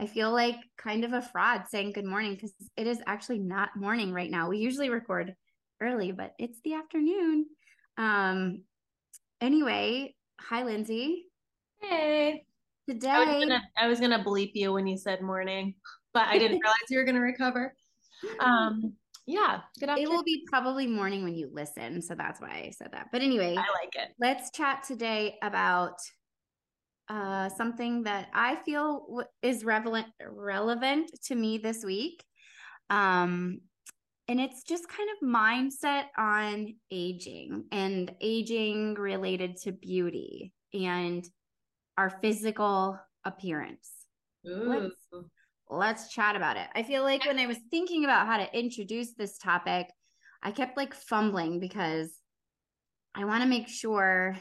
I feel like kind of a fraud saying good morning because it is actually not morning right now. We usually record early, but it's the afternoon. Anyway, hi, Lindsay. Hey. Today, I was gonna bleep you when you said morning, but I didn't realize you were going to recover. Good afternoon. It will be probably morning when you listen, so that's why I said that. But anyway, I like it. Let's chat today about something that I feel is relevant to me this week. And it's just kind of mindset on aging and aging related to beauty and our physical appearance. Let's chat about it. I feel like when I was thinking about how to introduce this topic, I kept fumbling because I want to make sure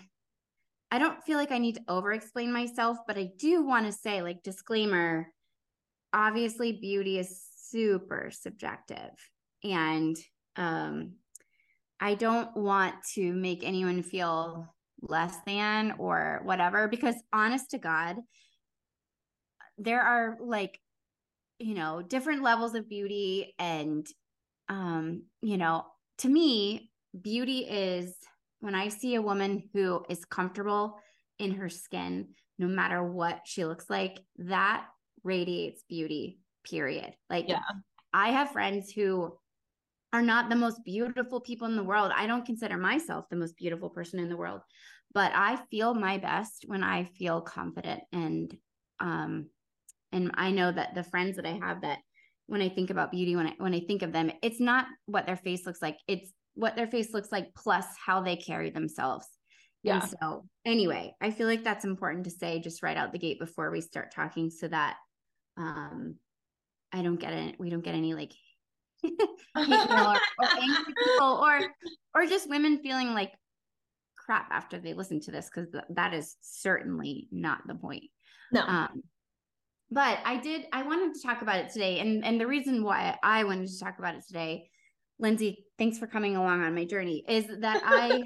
I don't feel like I need to over-explain myself, but I do want to say, disclaimer, obviously beauty is super subjective, and I don't want to make anyone feel less than or whatever, because honest to God, there are different levels of beauty, and to me, beauty is when I see a woman who is comfortable in her skin, no matter what she looks like, that radiates beauty, period. I have friends who are not the most beautiful people in the world. I don't consider myself the most beautiful person in the world, but I feel my best when I feel confident. And I know that the friends that I have that when I think about beauty, when I think of them, it's not what their face looks like. It's what their face looks like, plus how they carry themselves. Yeah. And so anyway, I feel like that's important to say just right out the gate before we start talking, so that we don't get any or angry people or just women feeling like crap after they listen to this, because that is certainly not the point. No. But I wanted to talk about it today. And the reason why I wanted to talk about it today, Lindsay, thanks for coming along on my journey, is that I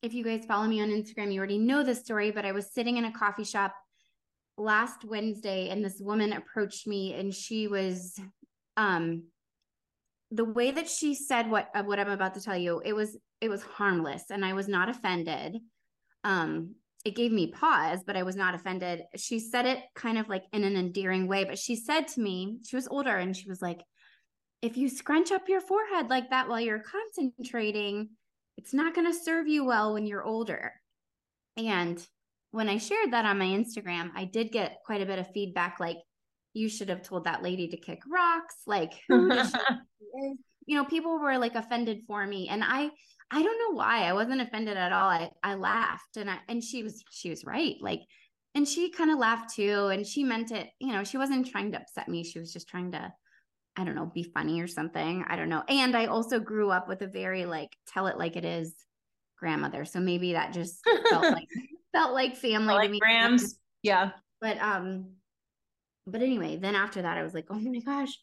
if you guys follow me on Instagram, you already know this story, but I was sitting in a coffee shop last Wednesday and this woman approached me, and she was, the way that she said what I'm about to tell you, it was harmless, and I was not offended. It gave me pause, but I was not offended. She said it kind of in an endearing way, but she said to me, she was older, and she was like, if you scrunch up your forehead like that while you're concentrating, it's not going to serve you well when you're older. And when I shared that on my Instagram, I did get quite a bit of feedback. You should have told that lady to kick rocks. People were offended for me. And I don't know why. I wasn't offended at all. I laughed, and she was right. And she kind of laughed too. And she meant it, she wasn't trying to upset me. She was just trying to, I don't know, be funny or something. I don't know. And I also grew up with a very tell it like it is grandmother. So maybe that just felt like family to me. Grams. Yeah. But anyway, then after that, I was like, oh my gosh,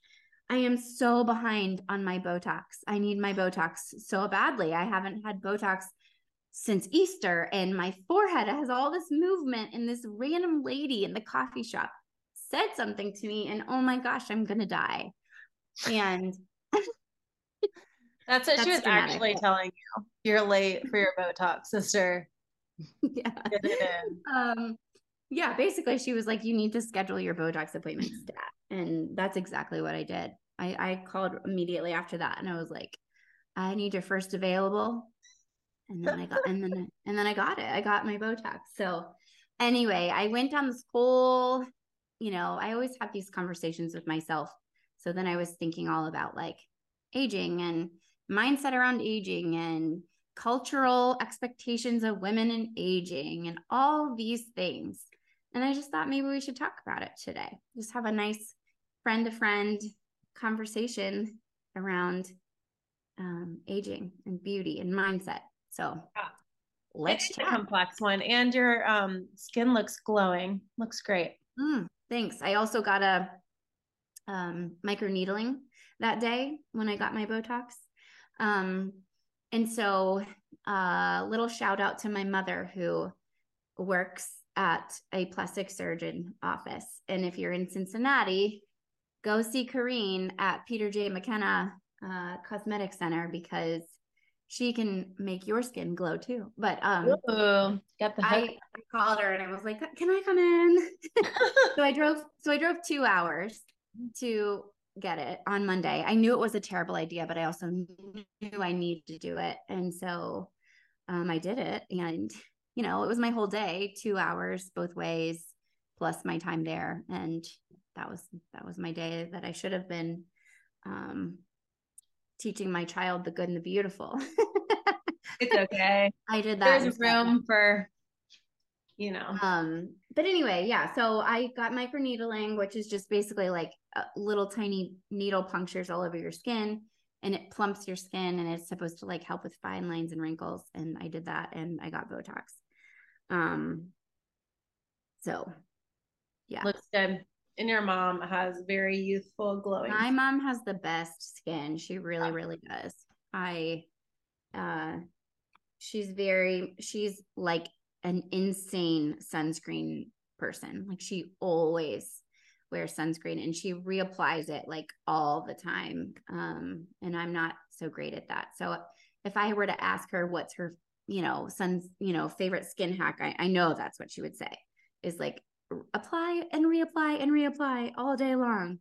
I am so behind on my Botox. I need my Botox so badly. I haven't had Botox since Easter, and my forehead has all this movement, and this random lady in the coffee shop said something to me, and oh my gosh, I'm going to die. And that's what she was actually telling you. You're late for your Botox, sister. Yeah. Basically she was like, you need to schedule your Botox appointment, stat. And that's exactly what I did. I called immediately after that, and I was like, I need your first available. And then I got it. I got my Botox. So anyway, I went down this whole, I always have these conversations with myself. So then I was thinking all about aging and mindset around aging and cultural expectations of women and aging and all these things. And I just thought maybe we should talk about it today. Just have a nice friend-to-friend conversation around aging and beauty and mindset. So let's chat. A complex one. And your skin looks glowing. Looks great. Thanks. I also got a microneedling that day when I got my Botox. And so little shout out to my mother who works at a plastic surgeon office. And if you're in Cincinnati, go see Kareen at Peter J. McKenna Cosmetic Center, because she can make your skin glow too. But ooh, got the I called her and I was like, can I come in? So I drove 2 hours to get it on Monday. I knew it was a terrible idea, but I also knew I needed to do it. And so I did it. And, you know, it was my whole day, 2 hours both ways, plus my time there. And that was my day that I should have been teaching my child the good and the beautiful. It's okay. I did that. There's room for, you know. But anyway, yeah. So I got microneedling, which is just basically like little tiny needle punctures all over your skin, and it plumps your skin, and it's supposed to like help with fine lines and wrinkles. And I did that, and I got Botox. So yeah. Looks good. And your mom has very youthful glowing. My mom has the best skin. She really, really does. She's like an insane sunscreen person. Like she always wears sunscreen and she reapplies it like all the time. And I'm not so great at that. So if I were to ask her what's her, favorite skin hack, I know that's what she would say is like, apply and reapply and reapply all day long.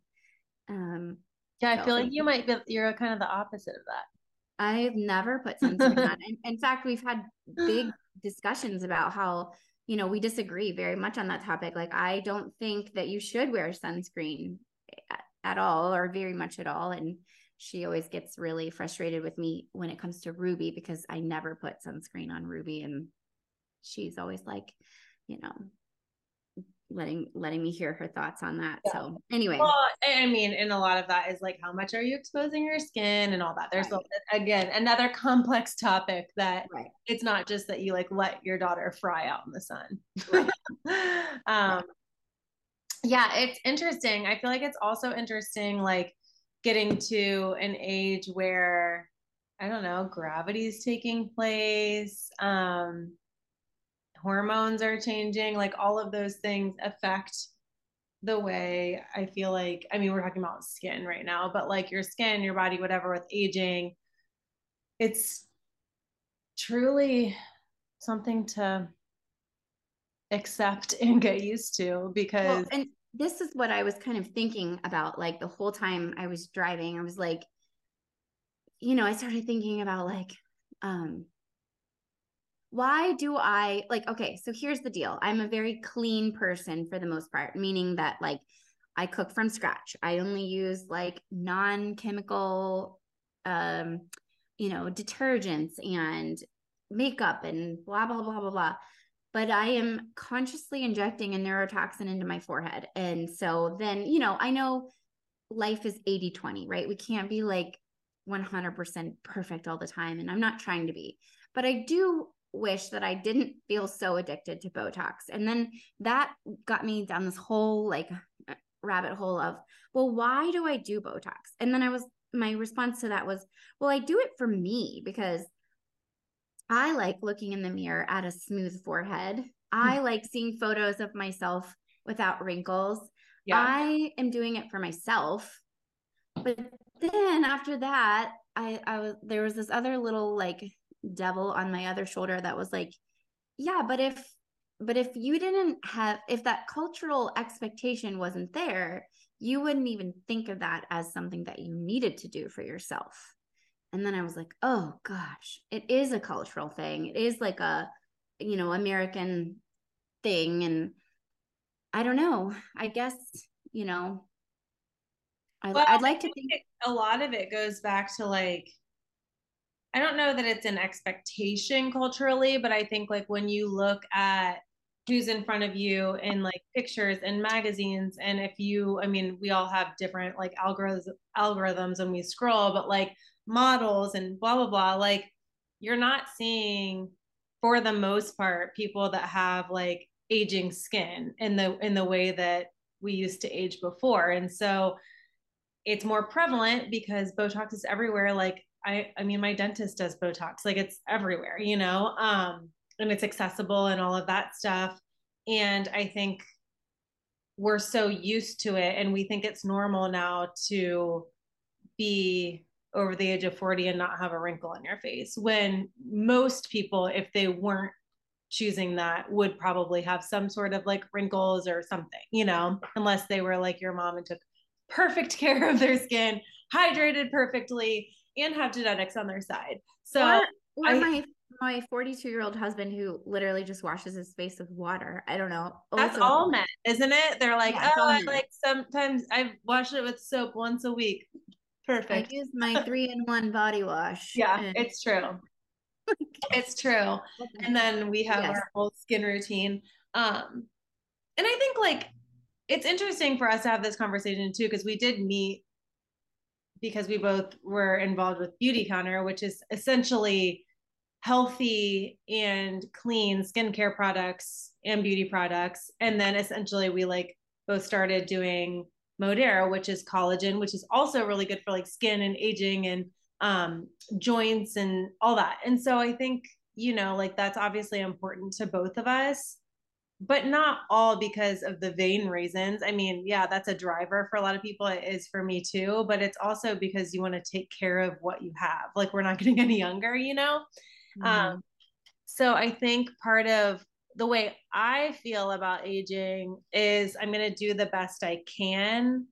I feel like you might be, you're kind of the opposite of that. I've never put sunscreen on. In fact, we've had big discussions about how, we disagree very much on that topic. Like, I don't think that you should wear sunscreen at all or very much at all. And she always gets really frustrated with me when it comes to Ruby, because I never put sunscreen on Ruby. And she's always like, letting me hear her thoughts on that. Yeah. So anyway, well, I mean, and a lot of that is like, how much are you exposing your skin and all that? There's again, another complex topic that it's not just that you like let your daughter fry out in the sun. Right. Yeah, it's interesting. I feel like it's also interesting, like getting to an age where, I don't know, gravity's taking place. Hormones are changing, like all of those things affect the way I feel like, I mean, we're talking about skin right now, but like your skin, your body, whatever, with aging, it's truly something to accept and get used to because. Well, and this is what I was kind of thinking about, like the whole time I was driving, I was like, I started thinking about like, why do I like, okay, so here's the deal. I'm a very clean person for the most part, meaning that like I cook from scratch. I only use like non-chemical, detergents and makeup and blah, blah, blah, blah, blah. But I am consciously injecting a neurotoxin into my forehead. And so then, I know life is 80-20, right? We can't be like 100% perfect all the time. And I'm not trying to be, but I do wish that I didn't feel so addicted to Botox. And then that got me down this whole like rabbit hole of, well, why do I do Botox? And then my response to that was, well, I do it for me because I like looking in the mirror at a smooth forehead. I like seeing photos of myself without wrinkles. Yeah. I am doing it for myself. But then after that, there was this other little like devil on my other shoulder that was like, yeah, but if you didn't have, if that cultural expectation wasn't there, you wouldn't even think of that as something that you needed to do for yourself. And then I was like, oh gosh, it is a cultural thing. It is like a, American thing. And I don't know, I guess, I'd like to think a lot of it goes back to like, I don't know that it's an expectation culturally, but I think like when you look at who's in front of you and like pictures and magazines. And if you, I mean, we all have different like algorithms when we scroll, but like models and blah, blah, blah, like you're not seeing, for the most part, people that have like aging skin in the way that we used to age before. And so it's more prevalent because Botox is everywhere. Like I mean, my dentist does Botox, like it's everywhere, you know, and it's accessible and all of that stuff. And I think we're so used to it, and we think it's normal now to be over the age of 40 and not have a wrinkle on your face, when most people, if they weren't choosing that, would probably have some sort of like wrinkles or something, you know, unless they were like your mom and took perfect care of their skin, hydrated perfectly, and have genetics on their side. So my 42-year-old husband, who literally just washes his face with water. I don't know. That's all men, isn't it? They're like, yeah, oh, I like sometimes I wash it with soap once a week. Perfect. I use my 3-in-1 body wash. Yeah, it's true. It's true. And then we have our whole skin routine. And I think like it's interesting for us to have this conversation too, because we did meet because we both were involved with Beauty Counter, which is essentially healthy and clean skincare products and beauty products. And then essentially we like both started doing Modera, which is collagen, which is also really good for like skin and aging and joints and all that. And so I think, you know, like that's obviously important to both of us, but not all because of the vain reasons. I mean, yeah, that's a driver for a lot of people. It is for me too, but it's also because you want to take care of what you have. Like we're not getting any younger, you know? Mm-hmm. So I think part of the way I feel about aging is I'm going to do the best I can,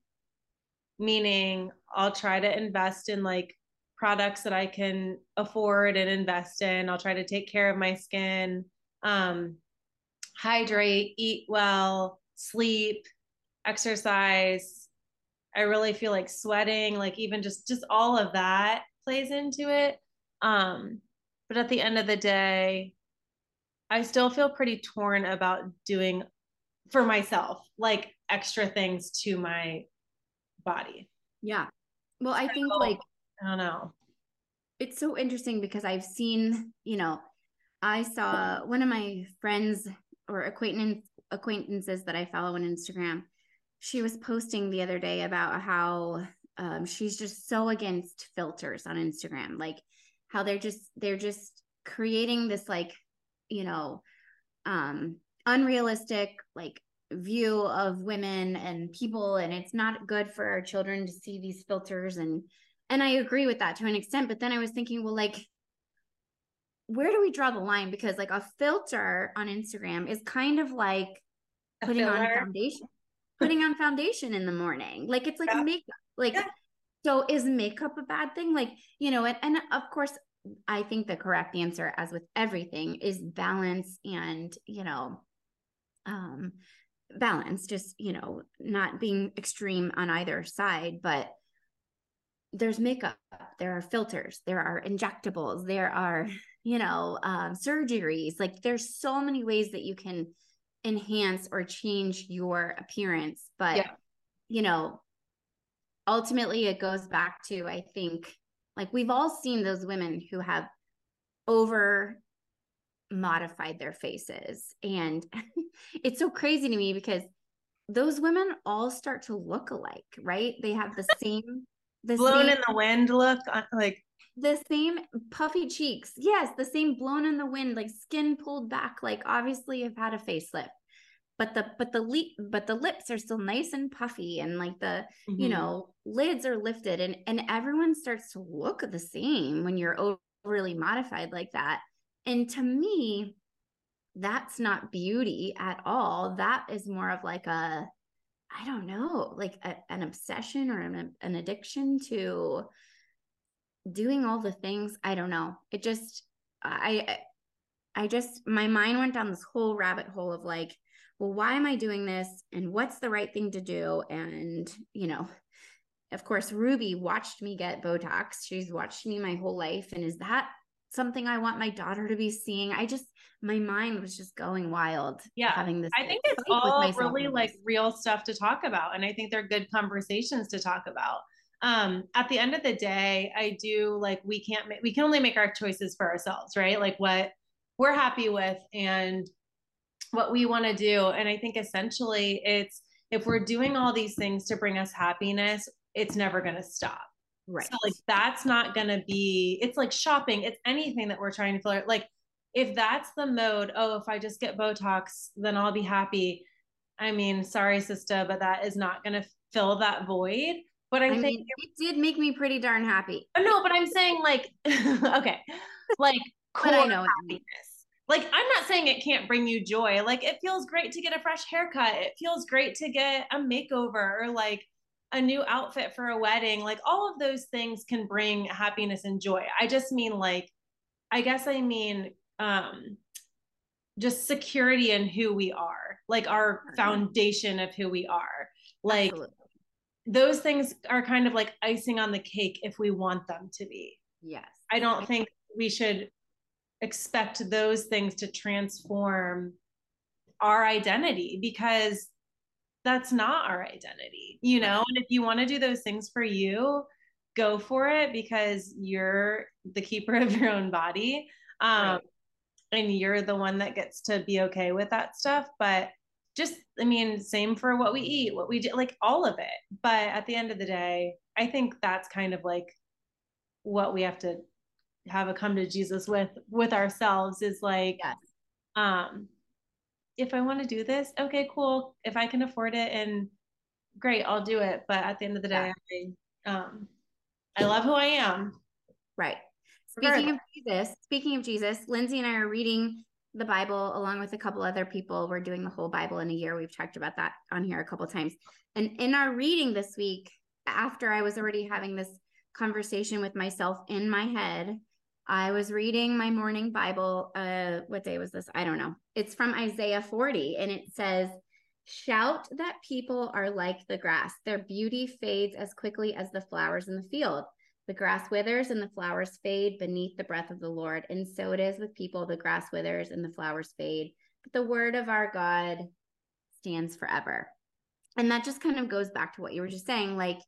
meaning I'll try to invest in like products that I can afford and invest in. I'll try to take care of my skin, hydrate, eat well, sleep, exercise. I really feel like sweating, like even just all of that plays into it. But at the end of the day, I still feel pretty torn about doing for myself, like extra things to my body. Yeah. Well, I think like, I don't know. It's so interesting because I've seen, you know, I saw one of my friends or acquaintances that I follow on Instagram. She was posting the other day about how she's just so against filters on Instagram, like how they're just creating this like, you know, unrealistic like view of women and people, and it's not good for our children to see these filters. And I agree with that to an extent, but then I was thinking, well, like, where do we draw the line? Because like a filter on Instagram is kind of like putting on foundation in the morning. Like it's like a makeup, like, so is makeup a bad thing? Like, you know, and of course, I think the correct answer, as with everything, is balance and, you know, balance, just, you know, not being extreme on either side, but there's makeup, there are filters, there are injectables, there are, you know, surgeries, like there's so many ways that you can enhance or change your appearance. But, you know, ultimately it goes back to, I think, like we've all seen those women who have over modified their faces. And it's so crazy to me because those women all start to look alike, right? They have the same, blown in the wind look, like the same puffy cheeks. Yes. The same blown in the wind, like skin pulled back. Like obviously you've had a facelift, but the lips are still nice and puffy, and like the, you know, lids are lifted, and everyone starts to look the same when you're overly modified like that. And to me, that's not beauty at all. That is more of like a, I don't know, like an obsession or an addiction to doing all the things. I don't know. It just, I just, my mind went down this whole rabbit hole of like, well, why am I doing this? And what's the right thing to do? And, you know, of course, Ruby watched me get Botox. She's watched me my whole life. And is that something I want my daughter to be seeing. My mind was just going wild. Yeah. Having this. I think it's all really like real stuff to talk about. And I think they're good conversations to talk about. At the end of the day, I do like, we can only make our choices for ourselves, right? Like what we're happy with and what we want to do. And I think essentially it's, if we're doing all these things to bring us happiness, it's never going to stop. Right. So like, that's not going to be, it's like shopping. It's anything that we're trying to fill out. Like if that's the mode, oh, if I just get Botox, then I'll be happy. I mean, sorry, sister, but that is not going to fill that void. But I think it did make me pretty darn happy. No, but I'm saying like, okay, like cool happiness. Like, I'm not saying it can't bring you joy. Like it feels great to get a fresh haircut. It feels great to get a makeover or like a new outfit for a wedding. Like all of those things can bring happiness and joy. I just mean like, I guess I mean, just security in who we are, like our foundation of who we are. Like those things are kind of like icing on the cake if we want them to be. Yes. I don't think we should expect those things to transform our identity because that's not our identity, you know? And if you want to do those things for you, go for it because you're the keeper of your own body. Right. And you're the one that gets to be okay with that stuff. But just, I mean, same for what we eat, what we do, like all of it. But at the end of the day, I think that's kind of like what we have to have a come to Jesus with ourselves is like, yes. If I want to do this, okay, cool. If I can afford it and great, I'll do it. But at the end of the day, I love who I am. Right. Speaking of Jesus, Lindsay and I are reading the Bible along with a couple other people. We're doing the whole Bible in a year. We've talked about that on here a couple of times. And in our reading this week, after I was already having this conversation with myself in my head, I was reading my morning Bible. What day was this? I don't know. It's from Isaiah 40. And it says, shout that people are like the grass. Their beauty fades as quickly as the flowers in the field. The grass withers and the flowers fade beneath the breath of the Lord. And so it is with people. The grass withers and the flowers fade, but the word of our God stands forever. And that just kind of goes back to what you were just saying. Like,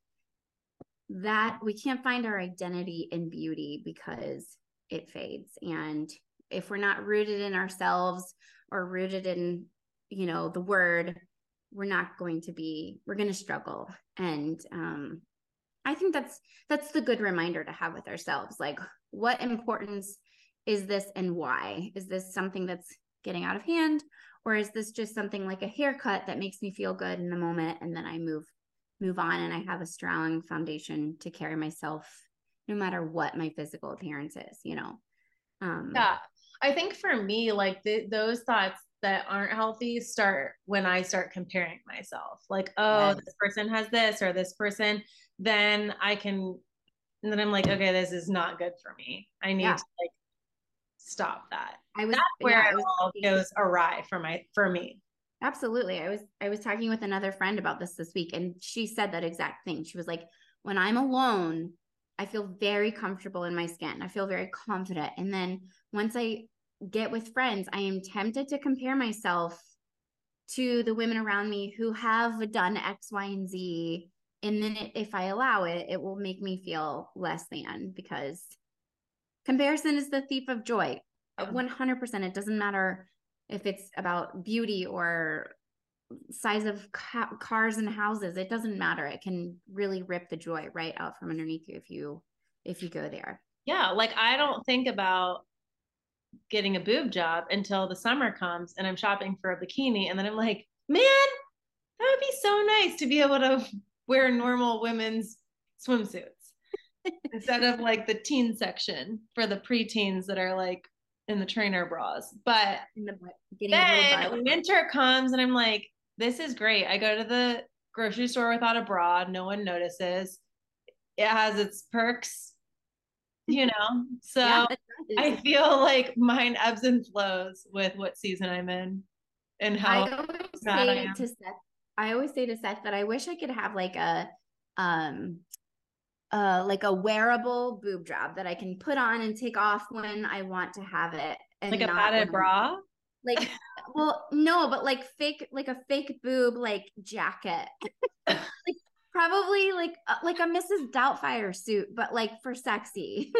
that we can't find our identity in beauty because it fades. And if we're not rooted in ourselves or rooted in, you know, the word, we're going to struggle. And, I think that's the good reminder to have with ourselves. Like, what importance is this and why? Is this something that's getting out of hand? Or is this just something like a haircut that makes me feel good in the moment? And then I move on and I have a strong foundation to carry myself no matter what my physical appearance is, you know? Yeah. I think for me, like those thoughts that aren't healthy start when I start comparing myself, like, oh, yes. This person has this or this person, then I'm like, okay, this is not good for me. I need to like stop that. That's where it all goes awry for me. Absolutely. I was talking with another friend about this week, and she said that exact thing. She was like, when I'm alone, I feel very comfortable in my skin. I feel very confident. And then once I get with friends, I am tempted to compare myself to the women around me who have done X, Y, and Z. And then if I allow it, it will make me feel less than, because comparison is the thief of joy. 100%. It doesn't matter if it's about beauty or size of cars and houses, it doesn't matter. It can really rip the joy right out from underneath you if you go there. Yeah. Like, I don't think about getting a boob job until the summer comes and I'm shopping for a bikini. And then I'm like, man, that would be so nice to be able to wear normal women's swimsuits instead of like the teen section for the preteens that are like in the trainer bras. But then winter comes and I'm like, this is great. I go to the grocery store without a bra. No one notices. It has its perks, you know? So yeah, I feel like mine ebbs and flows with what season I'm in and how I always say to Seth that I wish I could have like a like a wearable boob job that I can put on and take off when I want to have it. And like a padded bra? Like, well, no, but like fake, like a fake boob, like jacket, like probably like a Mrs. Doubtfire suit, but like for sexy,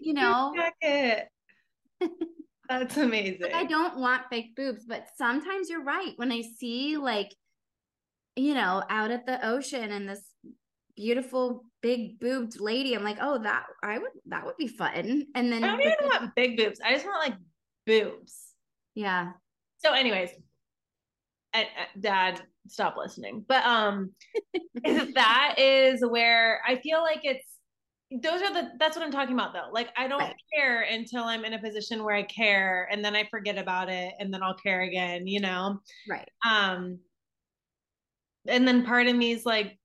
you know? Jacket. That's amazing. Like, I don't want fake boobs, but sometimes you're right. When I see like, you know, out at the ocean and this beautiful big boobed lady, I'm like, oh, that would be fun. And then I don't even want big boobs. I just want like boobs. Yeah. So anyways, Dad, stop listening. But that is where I feel like that's what I'm talking about though. Like I don't care until I'm in a position where I care, and then I forget about it, and then I'll care again, you know? Right. And then part of me is like,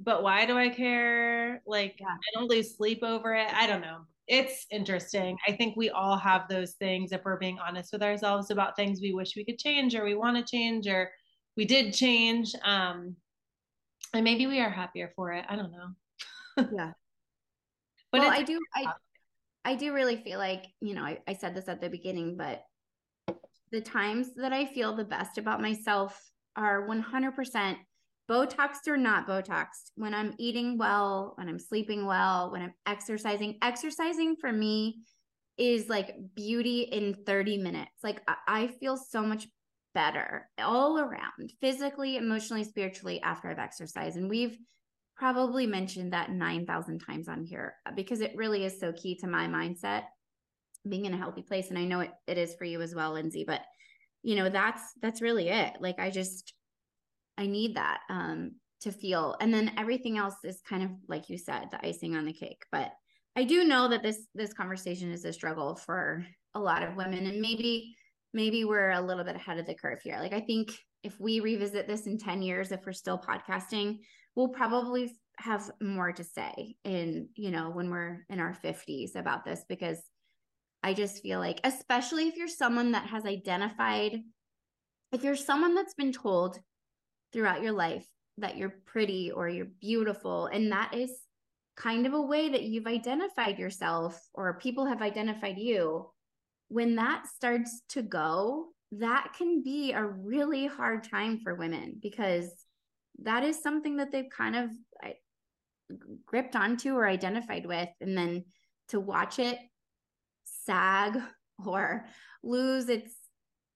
but why do I care? Like I don't lose sleep over it. I don't know. It's interesting. I think we all have those things if we're being honest with ourselves about things we wish we could change or we want to change or we did change. And maybe we are happier for it. I don't know. Yeah. But well, I do really feel like, you know, I said this at the beginning, but the times that I feel the best about myself are 100% Botoxed or not Botoxed, when I'm eating well, when I'm sleeping well, when I'm exercising. Exercising for me is like beauty in 30 minutes. Like I feel so much better all around, physically, emotionally, spiritually, after I've exercised. And we've probably mentioned that 9,000 times on here because it really is so key to my mindset, being in a healthy place. And I know it is for you as well, Lindsay, but you know, that's really it. Like I need that to feel. And then everything else is kind of, like you said, the icing on the cake. But I do know that this conversation is a struggle for a lot of women. And maybe we're a little bit ahead of the curve here. Like, I think if we revisit this in 10 years, if we're still podcasting, we'll probably have more to say in, you know, when we're in our 50s about this, because I just feel like, especially if you're someone that has identified, if you're someone that's been told throughout your life that you're pretty or you're beautiful, and that is kind of a way that you've identified yourself or people have identified you, when that starts to go, that can be a really hard time for women, because that is something that they've kind of gripped onto or identified with. And then to watch it sag or lose its,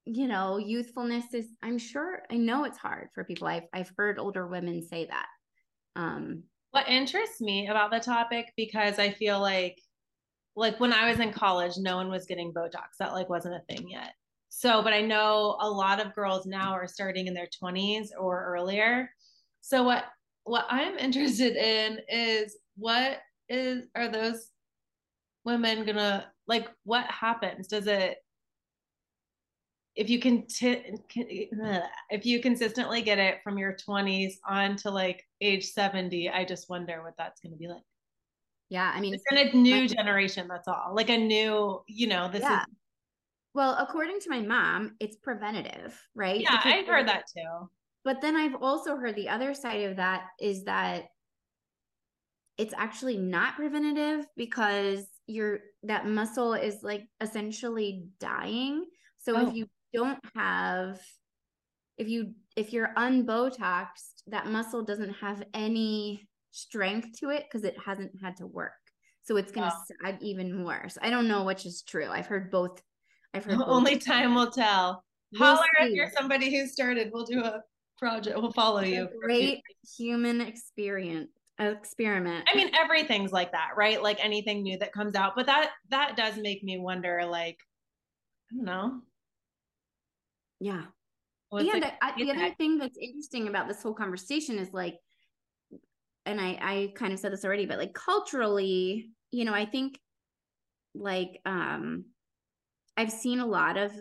you know, youthfulness is, I'm sure, I know it's hard for people. I've heard older women say that. What interests me about the topic, because I feel like when I was in college, no one was getting Botox. That like wasn't a thing yet. So, but I know a lot of girls now are starting in their 20s or earlier. So what I'm interested in is are those women gonna, like, what happens? Does it, if you consistently get it from your 20s on to like age 70, I just wonder what that's going to be like. Yeah. I mean, it's in a new generation. That's all, like a new, you know, this is. Well, according to my mom, it's preventative, right? Yeah. I've heard that too. But then I've also heard the other side of that is that it's actually not preventative, because that muscle is like essentially dying. So if you don't have, if you're unbotoxed, that muscle doesn't have any strength to it because it hasn't had to work. So it's going to sag even more. So I don't know which is true. I've heard both. Only time will tell. Holler if you're somebody who started. We'll do a project. We'll follow you. Great human experiment. I mean, everything's like that, right? Like anything new that comes out, but that does make me wonder, like, I don't know. Yeah. And the other thing that's interesting about this whole conversation is like, and I kind of said this already, but like culturally, you know, I think like, I've seen a lot of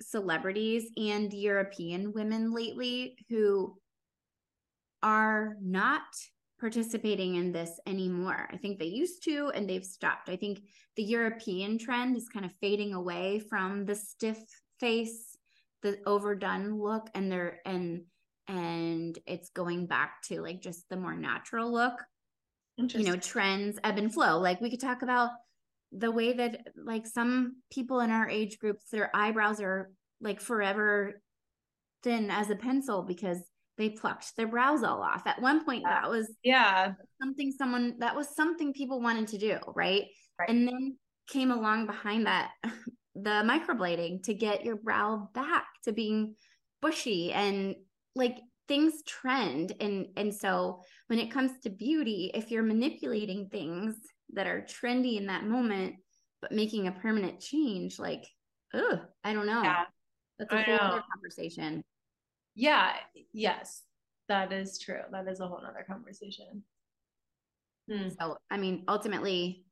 celebrities and European women lately who are not participating in this anymore. I think they used to, and they've stopped. I think the European trend is kind of fading away from the stiff face, the overdone look, and it's going back to like just the more natural look. you know, trends ebb and flow. Like we could talk about the way that like some people in our age groups, their eyebrows are like forever thin as a pencil because they plucked their brows all off. At one point, that was something people wanted to do, right? And then came along behind that the microblading to get your brow back to being bushy, and like things trend. And so when it comes to beauty, if you're manipulating things that are trendy in that moment, but making a permanent change, like, oh, I don't know. Yeah. That's a whole other conversation. Yeah. Yes, that is true. That is a whole other conversation. So, I mean, ultimately,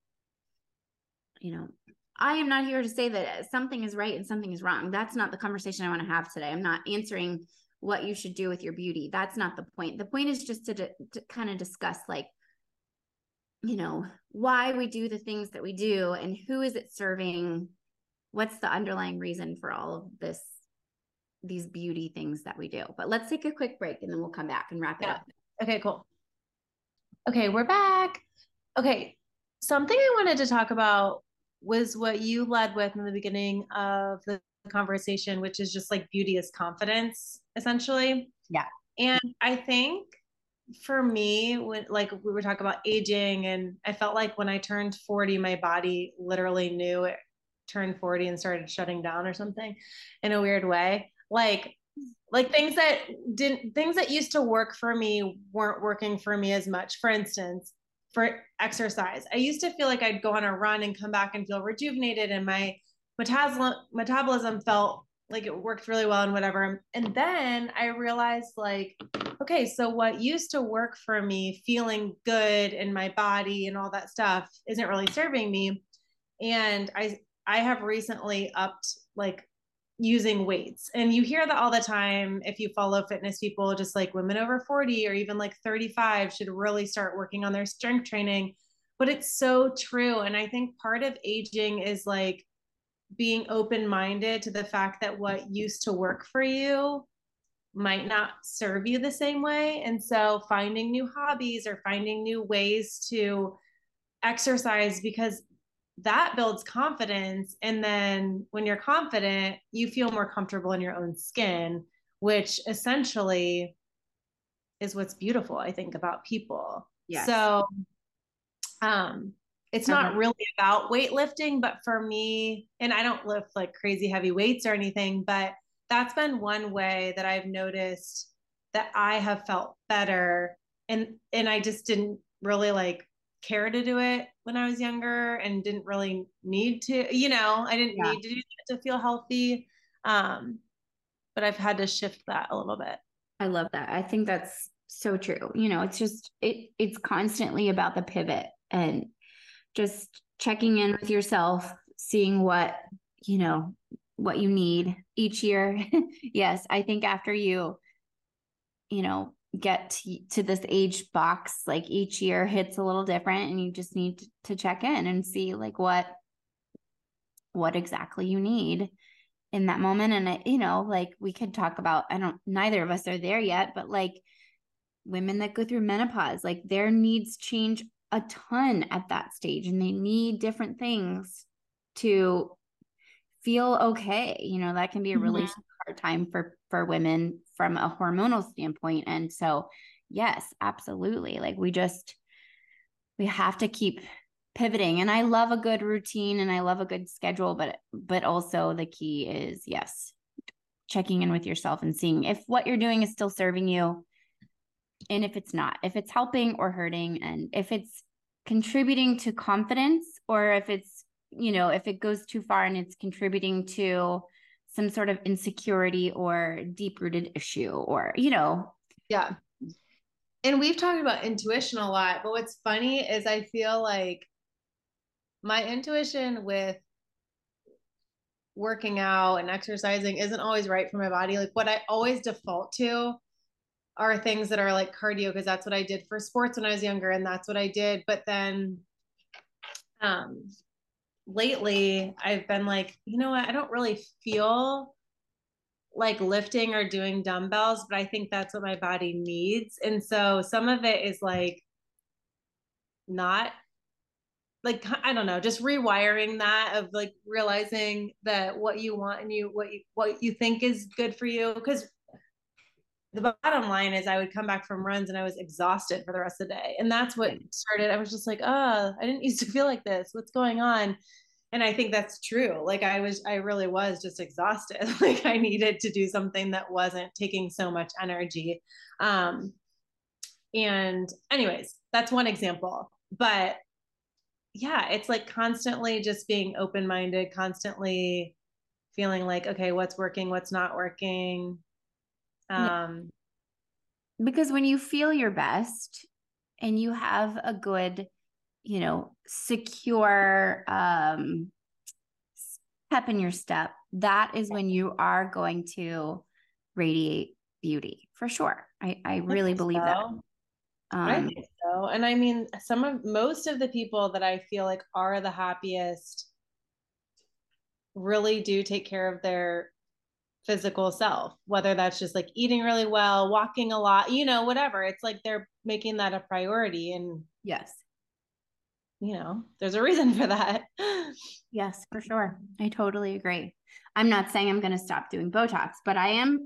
you know, I am not here to say that something is right and something is wrong. That's not the conversation I want to have today. I'm not answering what you should do with your beauty. That's not the point. The point is just to kind of discuss, like, you know, why we do the things that we do and who is it serving? What's the underlying reason for all of this, these beauty things that we do? But let's take a quick break and then we'll come back and wrap it up. Okay, cool. Okay, we're back. Okay, something I wanted to talk about was what you led with in the beginning of the conversation, which is just like beauty is confidence, essentially. Yeah. And I think for me, when like we were talking about aging, and I felt like when I turned 40, my body literally knew it turned 40 and started shutting down or something in a weird way. Like things that used to work for me weren't working for me as much. For instance, for exercise, I used to feel like I'd go on a run and come back and feel rejuvenated, and my metabolism felt like it worked really well and whatever. And then I realized, like, okay, so what used to work for me, feeling good in my body and all that stuff, isn't really serving me. And I have recently upped like using weights, and you hear that all the time. If you follow fitness people, just like women over 40 or even like 35 should really start working on their strength training, but it's so true. And I think part of aging is like being open-minded to the fact that what used to work for you might not serve you the same way. And so finding new hobbies or finding new ways to exercise, because that builds confidence. And then when you're confident, you feel more comfortable in your own skin, which essentially is what's beautiful, I think, about people. Yes. So it's not really about weightlifting, but for me, and I don't lift like crazy heavy weights or anything, but that's been one way that I've noticed that I have felt better. And I just didn't really like care to do it when I was younger, and didn't really need to, you know, I didn't need to do that to feel healthy. But I've had to shift that a little bit. I love that. I think that's so true. You know, it's just, it's constantly about the pivot and just checking in with yourself, seeing what, you know, what you need each year. Yes. I think after you know, get to this age box, like each year hits a little different, and you just need to check in and see like what exactly you need in that moment. And I, you know, like we could talk about, neither of us are there yet, but like women that go through menopause, like their needs change a ton at that stage, and they need different things to feel okay. You know, that can be a really hard time for women from a hormonal standpoint. And so, yes, absolutely. Like we have to keep pivoting, and I love a good routine and I love a good schedule, but also the key is, yes, checking in with yourself and seeing if what you're doing is still serving you. And if it's not, if it's helping or hurting, and if it's contributing to confidence, or if it's, you know, if it goes too far and it's contributing to some sort of insecurity or deep-rooted issue, or, you know. Yeah. And we've talked about intuition a lot, but what's funny is I feel like my intuition with working out and exercising isn't always right for my body. Like what I always default to are things that are like cardio, because that's what I did for sports when I was younger, and that's what I did. But then lately I've been like, you know what, I don't really feel like lifting or doing dumbbells, but I think that's what my body needs. And so some of it is like not like, I don't know, just rewiring that of like realizing that what you want and what you think is good for you. Because the bottom line is I would come back from runs and I was exhausted for the rest of the day. And that's what started. I was just like, oh, I didn't used to feel like this. What's going on? And I think that's true. Like I really was just exhausted. Like I needed to do something that wasn't taking so much energy. And anyways, that's one example, but yeah, it's like constantly just being open-minded, constantly feeling like, okay, what's working, what's not working. Because when you feel your best and you have a good, you know, secure, pep in your step, that is when you are going to radiate beauty for sure. I really believe that. I think so. And I mean, most of the people that I feel like are the happiest really do take care of their physical self, whether that's just like eating really well, walking a lot, you know, whatever. It's like they're making that a priority. And yes, you know, there's a reason for that. Yes, for sure. I totally agree. I'm not saying I'm going to stop doing Botox, but I am.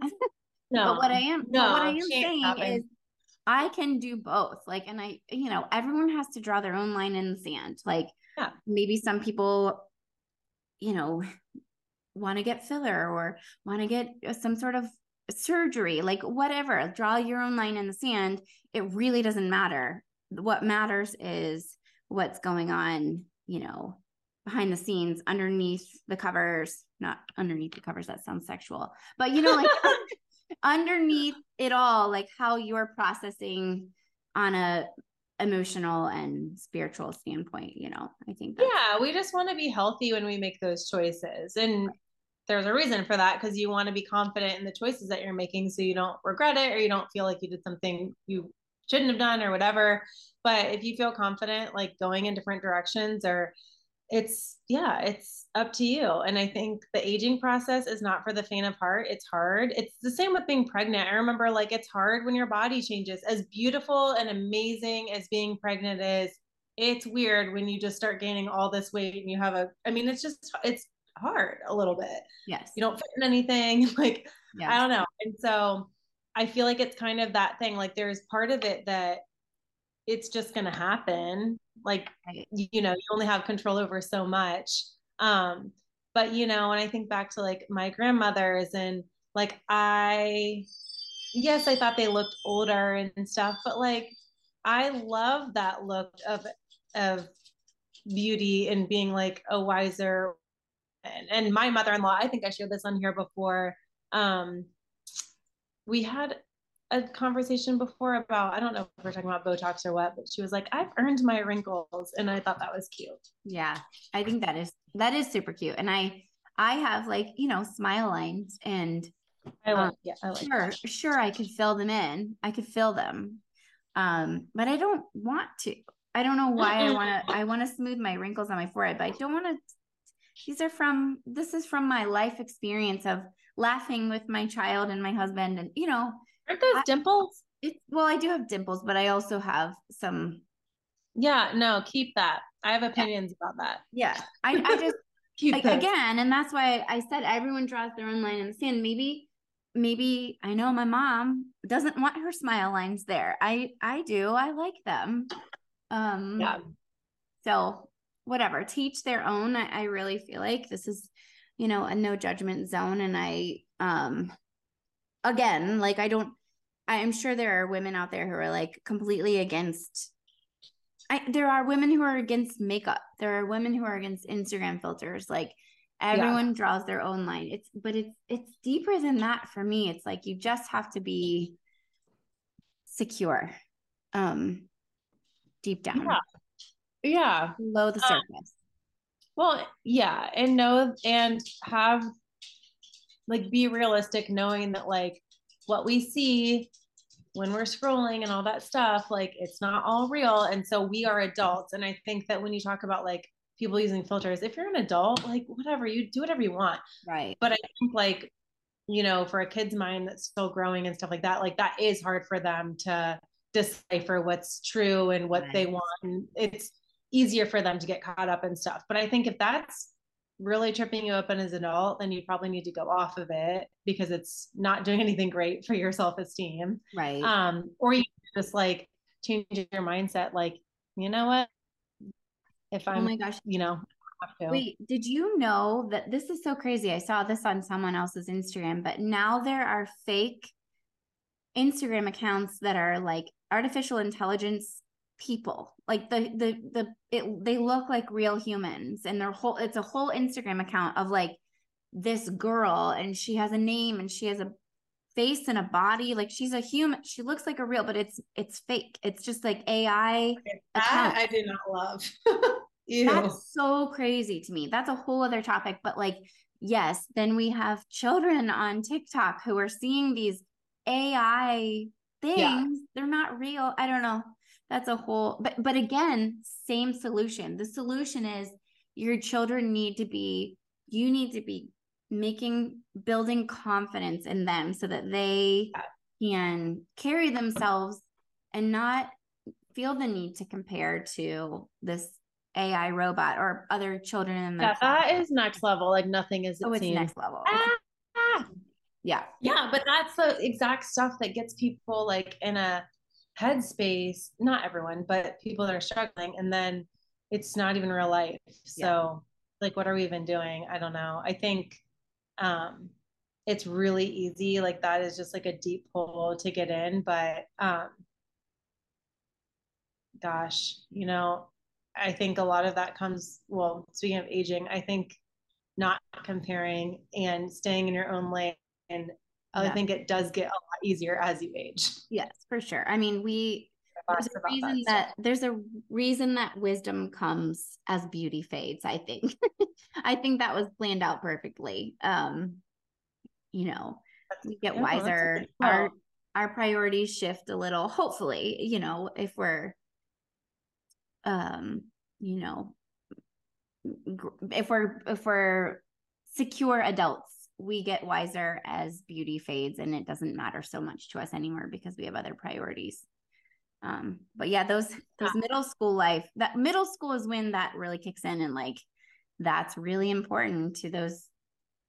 What I am saying is I can do both. Like, and I, you know, everyone has to draw their own line in the sand. Like maybe some people, you know, want to get filler or want to get some sort of surgery, like whatever, draw your own line in the sand. It really doesn't matter. What matters is what's going on, you know, behind the scenes, underneath the covers, not underneath the covers. That sounds sexual, but you know, like underneath it all, like how you're processing on a emotional and spiritual standpoint, you know, I think. Yeah. We just want to be healthy when we make those choices. And there's a reason for that, because you want to be confident in the choices that you're making so you don't regret it or you don't feel like you did something you shouldn't have done or whatever. But if you feel confident, like going in different directions or it's up to you. And I think the aging process is not for the faint of heart. It's hard. It's the same with being pregnant. I remember like, it's hard when your body changes. As beautiful and amazing as being pregnant is, it's weird when you just start gaining all this weight and you have it's hard a little bit. Yes. You don't fit in anything. Like, yes. I don't know. And so I feel like it's kind of that thing. Like there's part of it that it's just going to happen. Like, you know, you only have control over so much. But you know, and I think back to like my grandmothers and like, I thought they looked older and stuff, but like, I love that look of beauty and being like a wiser. And my mother-in-law, I think I shared this on here before. We had a conversation before about, I don't know if we're talking about Botox or what, but she was like, I've earned my wrinkles. And I thought that was cute. Yeah. I think that is super cute. And I have like, you know, smile lines and I could fill them in. I could fill them. But I don't want to. I don't know why I want to smooth my wrinkles on my forehead, but I don't want to. This is from my life experience of laughing with my child and my husband and, you know, aren't those dimples? I do have dimples, but I also have some. Yeah, no, keep that. I have opinions about that. Yeah. I just, again, and that's why I said everyone draws their own line in the sand. Maybe I know my mom doesn't want her smile lines there. I do. I like them. Yeah. So whatever, teach their own. I really feel like this is, you know, a no judgment zone. And again, like I'm sure there are women out there who are like completely against. There are women who are against makeup. There are women who are against Instagram filters. Like everyone draws their own line. It's deeper than that for me. It's like, you just have to be secure, deep down. Yeah. Below the surface. Well, yeah. And know, and have, like, be realistic, knowing that like what we see when we're scrolling and all that stuff, like it's not all real. And so we are adults. And I think that when you talk about like people using filters, if you're an adult, like whatever, you do whatever you want. Right. But I think like, you know, for a kid's mind that's still growing and stuff like that is hard for them to decipher what's true and what they want. And it's easier for them to get caught up in stuff. But I think if that's really tripping you up as an adult, then you probably need to go off of it because it's not doing anything great for your self-esteem. Right. Or you just like change your mindset. Like, you know what? If I'm, oh my gosh, you know, wait, did you know that this is so crazy? I saw this on someone else's Instagram, but now there are fake Instagram accounts that are like artificial intelligence people, like they look like real humans, and it's a whole Instagram account of like this girl, and she has a name and she has a face and a body, like she's a human, she looks like a real, but it's fake. It's just like AI. That I do not love. Ew. That's so crazy to me. That's a whole other topic, but like, yes, then we have children on TikTok who are seeing these AI things. Yeah. They're not real. I don't know. That's a whole, but again, same solution. The solution is your children you need to be building confidence in them so that they can carry themselves and not feel the need to compare to this AI robot or other children in the that is next level. Like nothing is it's next level. Yeah, but that's the exact stuff that gets people like in a headspace, not everyone, but people that are struggling, and then it's not even real life. So like, what are we even doing? I don't know. I think it's really easy. Like that is just like a deep hole to get in, but gosh, you know, I think a lot of that comes, well, speaking of aging, I think not comparing and staying in your own lane. And I think it does get a lot easier as you age. Yes, for sure. I mean, there's a reason that wisdom comes as beauty fades, I think. I think that was planned out perfectly. You know, we get wiser. Our priorities shift a little, hopefully, you know, if we're, you know, if we're secure adults, we get wiser as beauty fades and it doesn't matter so much to us anymore because we have other priorities. But yeah, those middle school life, that middle school is when that really kicks in, and like, that's really important to those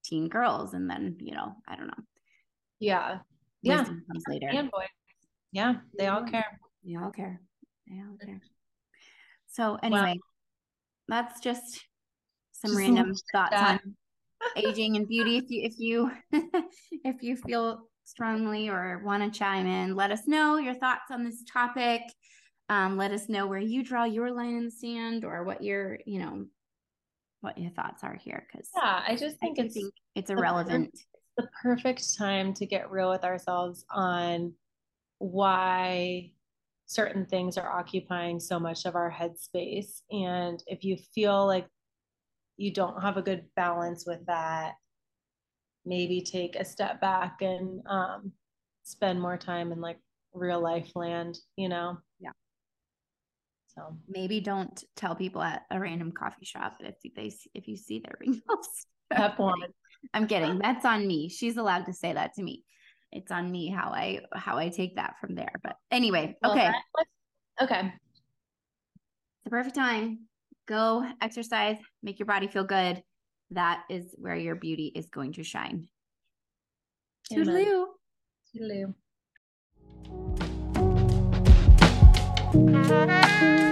teen girls. And then, you know, I don't know. Yeah. Wisdom comes later. And boys. Yeah. They all care. They all care. They all care. So anyway, that's just some random thoughts on aging and beauty. If you feel strongly or want to chime in, let us know your thoughts on this topic. Let us know where you draw your line in the sand or what your thoughts are here. Cause I just think it's irrelevant. It's the perfect time to get real with ourselves on why certain things are occupying so much of our headspace. And if you feel like you don't have a good balance with that, maybe take a step back and spend more time in like real life land, you know? Yeah. So maybe don't tell people at a random coffee shop if you see their wrinkles. Step one. I'm kidding. That's on me. She's allowed to say that to me. It's on me how I take that from there. But anyway, okay. Okay. It's the perfect time. Go exercise, make your body feel good. That is where your beauty is going to shine. Amen. Toodaloo. Toodaloo.